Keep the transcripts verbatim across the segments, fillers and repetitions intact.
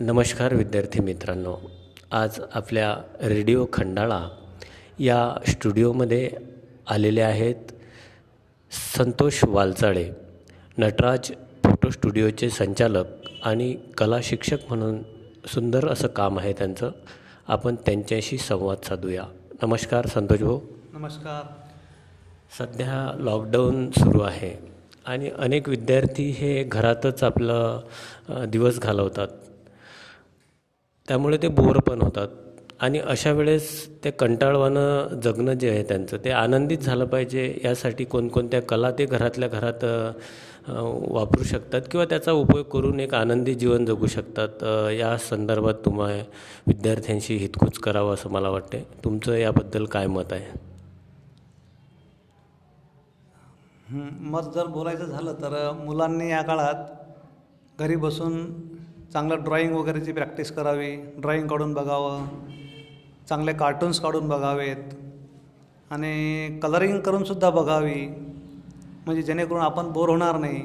नमस्कार विद्यार्थी मित्रांनो, आज आपल्या रेडिओ खंडाळा या स्टुडिओमध्ये आलेले आहेत संतोष वालचाळे, नटराज फोटो स्टुडिओचे संचालक आणि कला शिक्षक म्हणून सुंदर असं काम आहे त्यांचं. आपण त्यांच्याशी संवाद साधूया. नमस्कार संतोष भाऊ. नमस्कार. सध्या लॉकडाऊन सुरू आहे आणि अनेक विद्यार्थी हे घरातच आपला दिवस घालवतात, त्यामुळे ते बोर पण होतात आणि अशा वेळेस ते कंटाळवाणं जगणं जे आहे त्यांचं ते आनंदित झालं पाहिजे, यासाठी कोणकोणत्या कला ते घरातल्या घरात वापरू शकतात किंवा त्याचा उपयोग करून एक आनंदी जीवन जगू शकतात, या संदर्भात तुम्हा विद्यार्थ्यांशी हितकूच करावं असं मला वाटते. तुमचं याबद्दल काय मत आहे? मत जर बोलायचं झालं तर मुलांनी या काळात घरी बसून चांगलं ड्रॉईंग वगैरेची प्रॅक्टिस करावी, ड्रॉईंग काढून बघावं, चांगले कार्टून्स काढून बघावेत आणि कलरिंग करूनसुद्धा बघावी, म्हणजे जेणेकरून आपण बोर होणार नाही.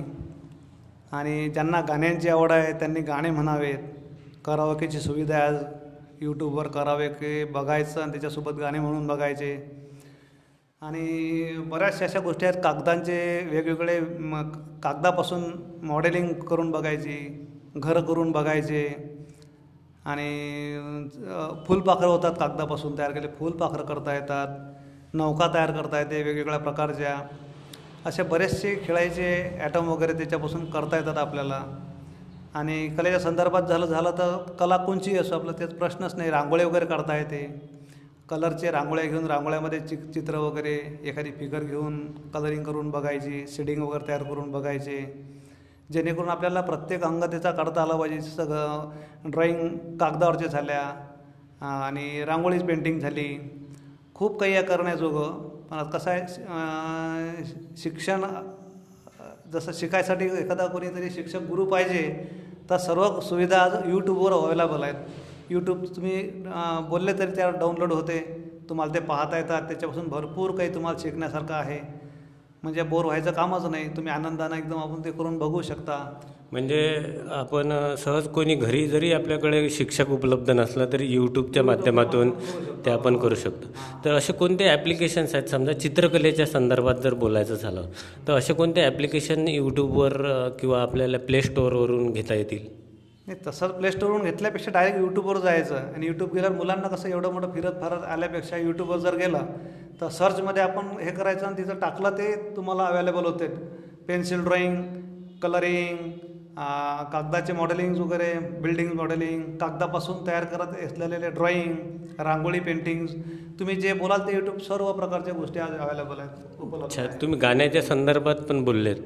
आणि ज्यांना गाण्यांची आवड आहे त्यांनी गाणे म्हणावेत. करावकेची सुविधा आहे आज, यूट्यूबवर करावके बघायचं आणि त्याच्यासोबत गाणे म्हणून बघायचे. आणि बऱ्याचशा अशा गोष्टी आहेत, कागदांचे वेगवेगळे मग कागदापासून मॉडेलिंग करून बघायची, घर करून बघायचे आणि फुलपाखरं होतात कागदापासून तयार केले, फुलपाखरं करता येतात, नौका तयार करता येते वेगवेगळ्या प्रकारच्या, असे बरेचसे खेळायचे ॲटम वगैरे त्याच्यापासून करता येतात आपल्याला. आणि कलेच्या संदर्भात झालं झालं तर कला कोणची असो आपला त्यात प्रश्नच नाही. रांगोळी वगैरे करता येते, कलरचे रांगोळ्या घेऊन रांगोळ्यामध्ये चि चित्र वगैरे एखादी फिगर घेऊन कलरिंग करून बघायची, शेडिंग वगैरे तयार करून बघायचे, जेणेकरून आपल्याला प्रत्येक अंग त्याचा काढता आला पाहिजे. सगळं ड्रॉईंग कागदावरचे झाल्या आणि रांगोळीच पेंटिंग झाली, खूप काही या करण्याजोगं. पण कसं आहे, शिक्षण जसं शिकायसाठी एखादा कोणीतरी शिक्षक गुरु पाहिजे, तर सर्व सुविधा आज यूट्यूबवर अवेलेबल आहेत. यूट्यूब तुम्ही बोलले तरी त्यावर डाउनलोड होते, तुम्हाला ते पाहता येतात, त्याच्यापासून भरपूर काही तुम्हाला शिकण्यासारखं आहे. म्हणजे बोर व्हायचं कामच नाही, तुम्ही आनंदाने एकदम आपण ते करून बघू शकता. म्हणजे आपण सहज कोणी घरी जरी आपल्याकडे शिक्षक उपलब्ध नसला तरी यूट्यूबच्या माध्यमातून ते आपण करू शकतो. तर असे कोणते ॲप्लिकेशन्स आहेत, समजा चित्रकलेच्या संदर्भात जर बोलायचं झालं तर असे कोणते ॲप्लिकेशन यूट्यूबवर किंवा आपल्याला प्ले स्टोअरवरून घेता येतील? नाही, तसंच प्ले स्टोअरवरून घेतल्यापेक्षा डायरेक्ट यूट्यूबवर जायचं. आणि यूट्यूब गेल्यावर मुलांना कसं एवढं मोठं फिरत फारत आल्यापेक्षा यूट्यूबवर जर गेलं तर सर्चमध्ये आपण हे करायचं आणि तिथं टाकलं ते तुम्हाला अवेलेबल होते. पेन्सिल ड्रॉईंग, कलरिंग, कागदाचे मॉडेलिंग्स वगैरे, बिल्डिंग मॉडेलिंग, कागदापासून तयार करत असलेले ड्रॉईंग, रांगोळी पेंटिंग्स, तुम्ही जे बोलाल ते यूट्यूब सर्व प्रकारच्या गोष्टी आज अवेलेबल आहेत, उपलब्ध. अच्छा, तुम्ही गाण्याच्या संदर्भात पण बोललेत,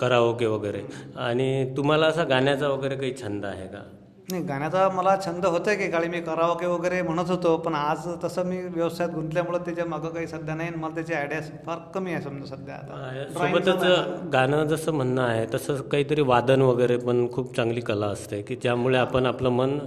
कराओके वगैरे, आणि तुम्हाला असा गाण्याचा वगैरे काही छंद आहे का? नाही, गाण्याचा मला छंद होता की काळी मी कराओके वगैरे म्हणत होतो, पण आज तसं मी व्यवसायात गुंतल्यामुळे त्याच्या मागं काही सध्या नाही, मला त्याची आयडियाज फार कमी आहे समजा सध्या. आता सोबतच गाणं जसं म्हणणं आहे तसंच काहीतरी वादन वगैरे पण खूप चांगली कला असते की ज्यामुळे आपण आपलं मन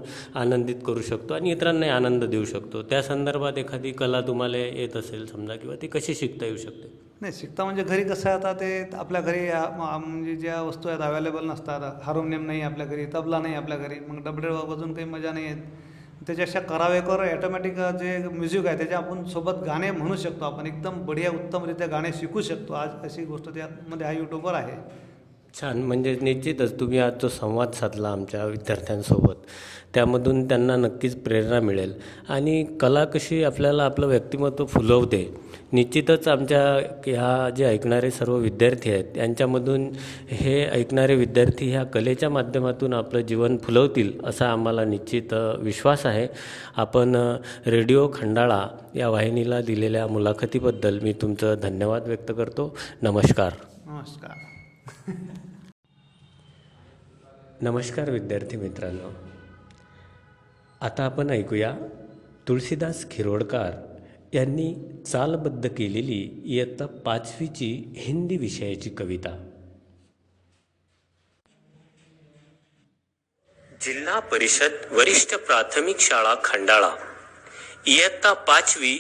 आनंदित करू शकतो आणि इतरांनाही आनंद देऊ शकतो. त्या संदर्भात एखादी कला तुम्हाला येत असेल समजा, किंवा ती कशी शिकता येऊ शकते? नाही, शिकता म्हणजे घरी कसं आता ते आपल्या घरी म्हणजे ज्या वस्तू आहेत अवेलेबल नसतात, हार्मोनियम नाही आपल्या घरी, तबला नाही आपल्या घरी, मग डबडे वाजून काही मजा नाही येत. त्याच्यापेक्षा करावेकर ॲटोमॅटिक जे म्युझिक आहे त्याच्या आपण सोबत गाणे म्हणू शकतो, आपण एकदम बढिया उत्तमरित्या गाणे शिकू शकतो आज, अशी गोष्ट त्यामध्ये हा यूट्यूबवर आहे. छान. म्हणजे निश्चितच तुम्ही आज जो संवाद साधला आमच्या विद्यार्थ्यांसोबत त्यामधून त्यांना नक्कीच प्रेरणा मिळेल आणि कला कशी आपल्याला आपलं व्यक्तिमत्व फुलवते, निश्चितच आमच्या ह्या जे ऐकणारे सर्व विद्यार्थी आहेत त्यांच्यामधून हे ऐकणारे विद्यार्थी ह्या कलेच्या माध्यमातून आपलं जीवन फुलवतील असा आम्हाला निश्चित विश्वास आहे. आपण रेडिओ खंडाळा या वाहिनीला दिलेल्या मुलाखतीबद्दल मी तुमचं धन्यवाद व्यक्त करतो. नमस्कार. नमस्कार. नमस्कार विद्यार्थी मित्रांनो, आता आपण ऐकूया तुळसीदास खिरोडकर यांनी चालबद्ध केलेली इयत्ता पाचवीची हिंदी विषयाची कविता. जिल्हा परिषद वरिष्ठ प्राथमिक शाळा खंडाळा, इयत्ता पाचवी,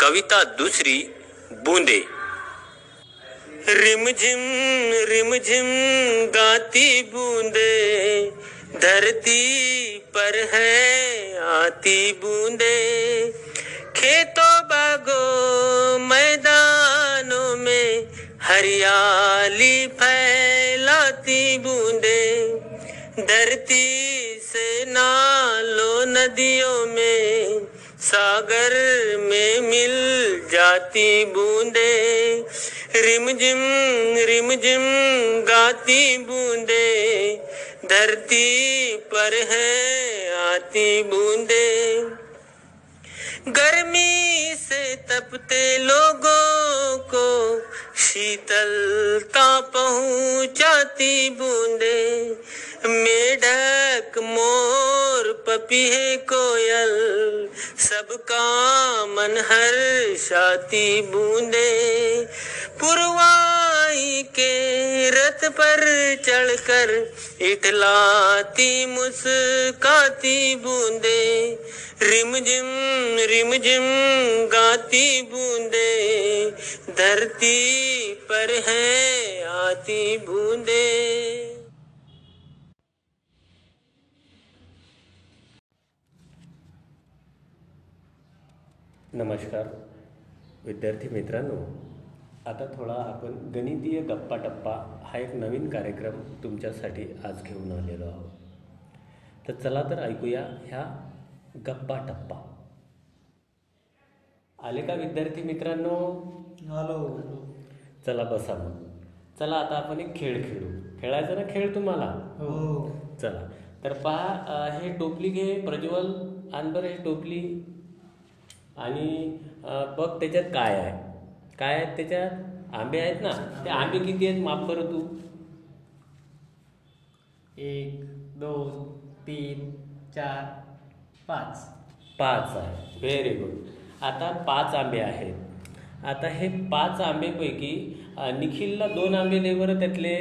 कविता दुसरी, बूंदे. रिमझिम रिमझिम गाती बूंदे, धरती पर है आती बूंदे, खेतों बागों मैदानों में हरियाली फैलाती बूंदे, धरती से नालों नदियों में सागर में मिल जाती बूंदे, रिमझिम रिमझिम गाती बूंदे, धरती पर है आती बूंदे, गर्मी से तपते लोगों को शीतलता पहुंचाती बूंदे, मेढक मोर पपीहे कोयल सबका मन हर्षाती बूंदे, पुरवाई के रथ पर चढ़कर इठलाती मुस्काती बूंदे, रिमझिम रिमझिम गाती बूंदे, धरती पर है आती बूंदे। नमस्कार विद्यार्थी मित्रांनो, आता थोडा आपण गणितीय गप्पाटप्पा हा एक नवीन कार्यक्रम तुमच्यासाठी आज घेऊन आलेलो आहोत. तर चला तर ऐकूया ह्या गप्पाटप्पा. आले का विद्यार्थी मित्रांनो? हॅलो. चला बसा मग. चला आता आपण एक खेळ खेळू. खेळायचा ना खेळ तुम्हाला? हो. चला तर पहा, हे टोपली घे प्रज्वल, आनबर हे टोपली आणि बघ त्याच्यात काय आहे. काय आहेत त्याच्यात? आंबे आहेत ना. ते आंबे किती आहेत माफ कर तू? एक दोन तीन चार पाच. पाच आहे. Very good. आता पाच आंबे आहेत. आता हे पाच आंबेपैकी निखिलला दोन आंबे दे बरं त्यातले.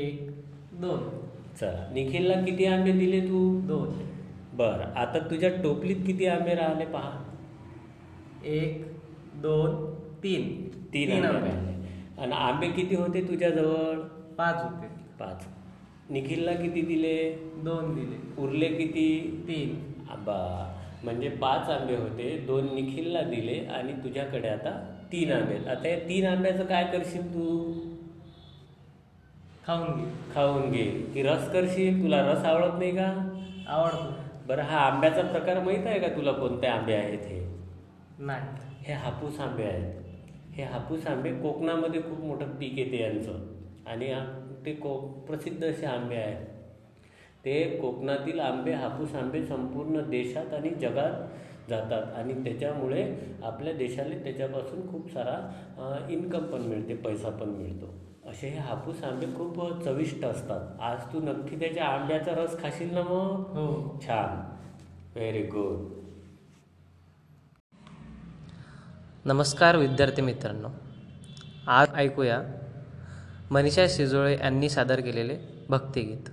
एक दोन. चला निखिलला किती आंबे दिले तू? दोन. बरं आता तुझ्या टोपलीत किती आंबे राहिले पहा? एक दोन तीन. तीन आंबे राहिले. आणि आंबे किती होते तुझ्याजवळ? पाच होते. पाच. निखिलला किती दिले? दोन दिले. उरले किती? तीन. बा म्हणजे पाच आंबे होते, दोन निखिलला दिले आणि तुझ्याकडे आता तीन आंबे. आता या तीन आंब्याचं काय करशील तू? खाऊन घे. खाऊन घे की रस करशील? तुला रस आवडत नाही का? आवडतो. बरं हा आंब्याचा प्रकार माहीत आहे का तुला? कोणते आंबे आहेत हे? नाही. हे हापूस आंबे आहेत. हे हापूस आंबे कोकणामध्ये खूप मोठं पीक येते यांचं आणि ते को प्रसिद्ध असे आंबे आहेत. ते कोकणातील आंबे हापूस आंबे संपूर्ण देशात आणि जगात जातात आणि त्याच्यामुळे आपल्या देशाला त्याच्यापासून खूप सारा इन्कम पण मिळते, पैसा पण मिळतो. असे हे हापूस आंबे खूप चविष्ट असतात. आज तू नक्की त्याच्या आंब्याचा रस खाशील ना मग? हो. छान. Very good. नमस्कार विद्यार्थी मित्रांनो, आज ऐकूया मनीषा शेजोळे यांनी सादर केलेले भक्तिगीत.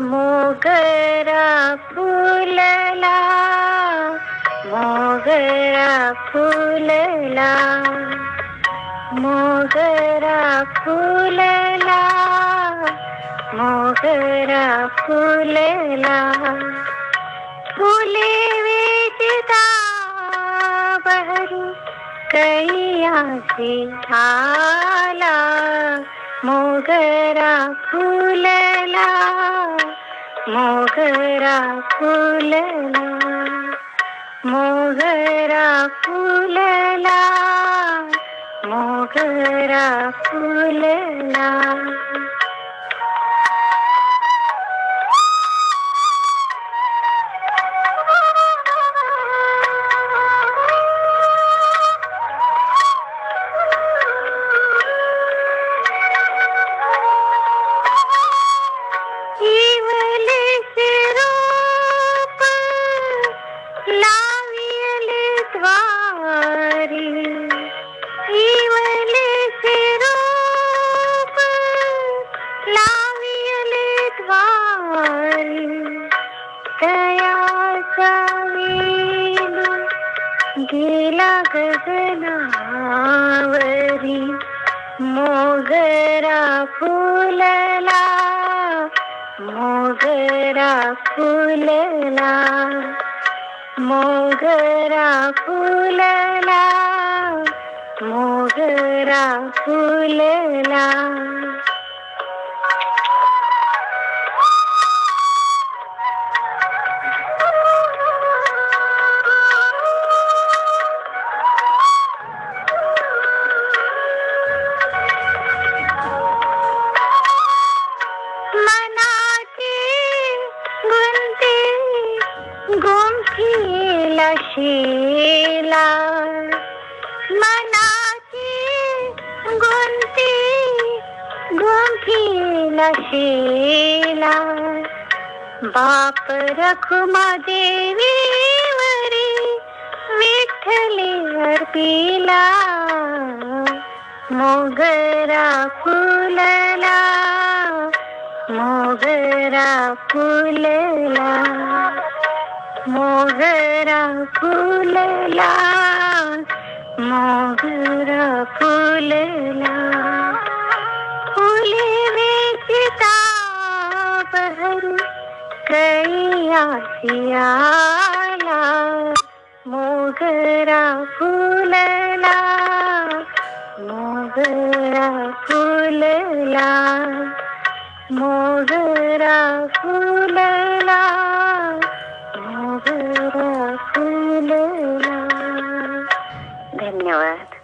मोगरा फुलला मोगरा फुलला मोगरा फुलला मोगरा फुलला, फुले वेचता बहरू कैया से आला, मोगरा फुलला मोगरा फुलला मोगरा फुलला मोगरा फुलला. गेला गगनावरी मोगरा फुलला, मोगरा फुलला, मोगरा फुलला, मोगरा फुलला. मनाची गुंती गुंफीला शेला, बाप रखुमा देवीवरी विठ्ठले अर्पिला, मोगरा फुलला, मोगरा फुलला, मोगरा फुलला, मोगरा फुलला. फुले वेचिता बहरू कैया सियाला, मोगरा फुलला, मोगरा फुलला, मोगरा फुलला. धन्यवाद.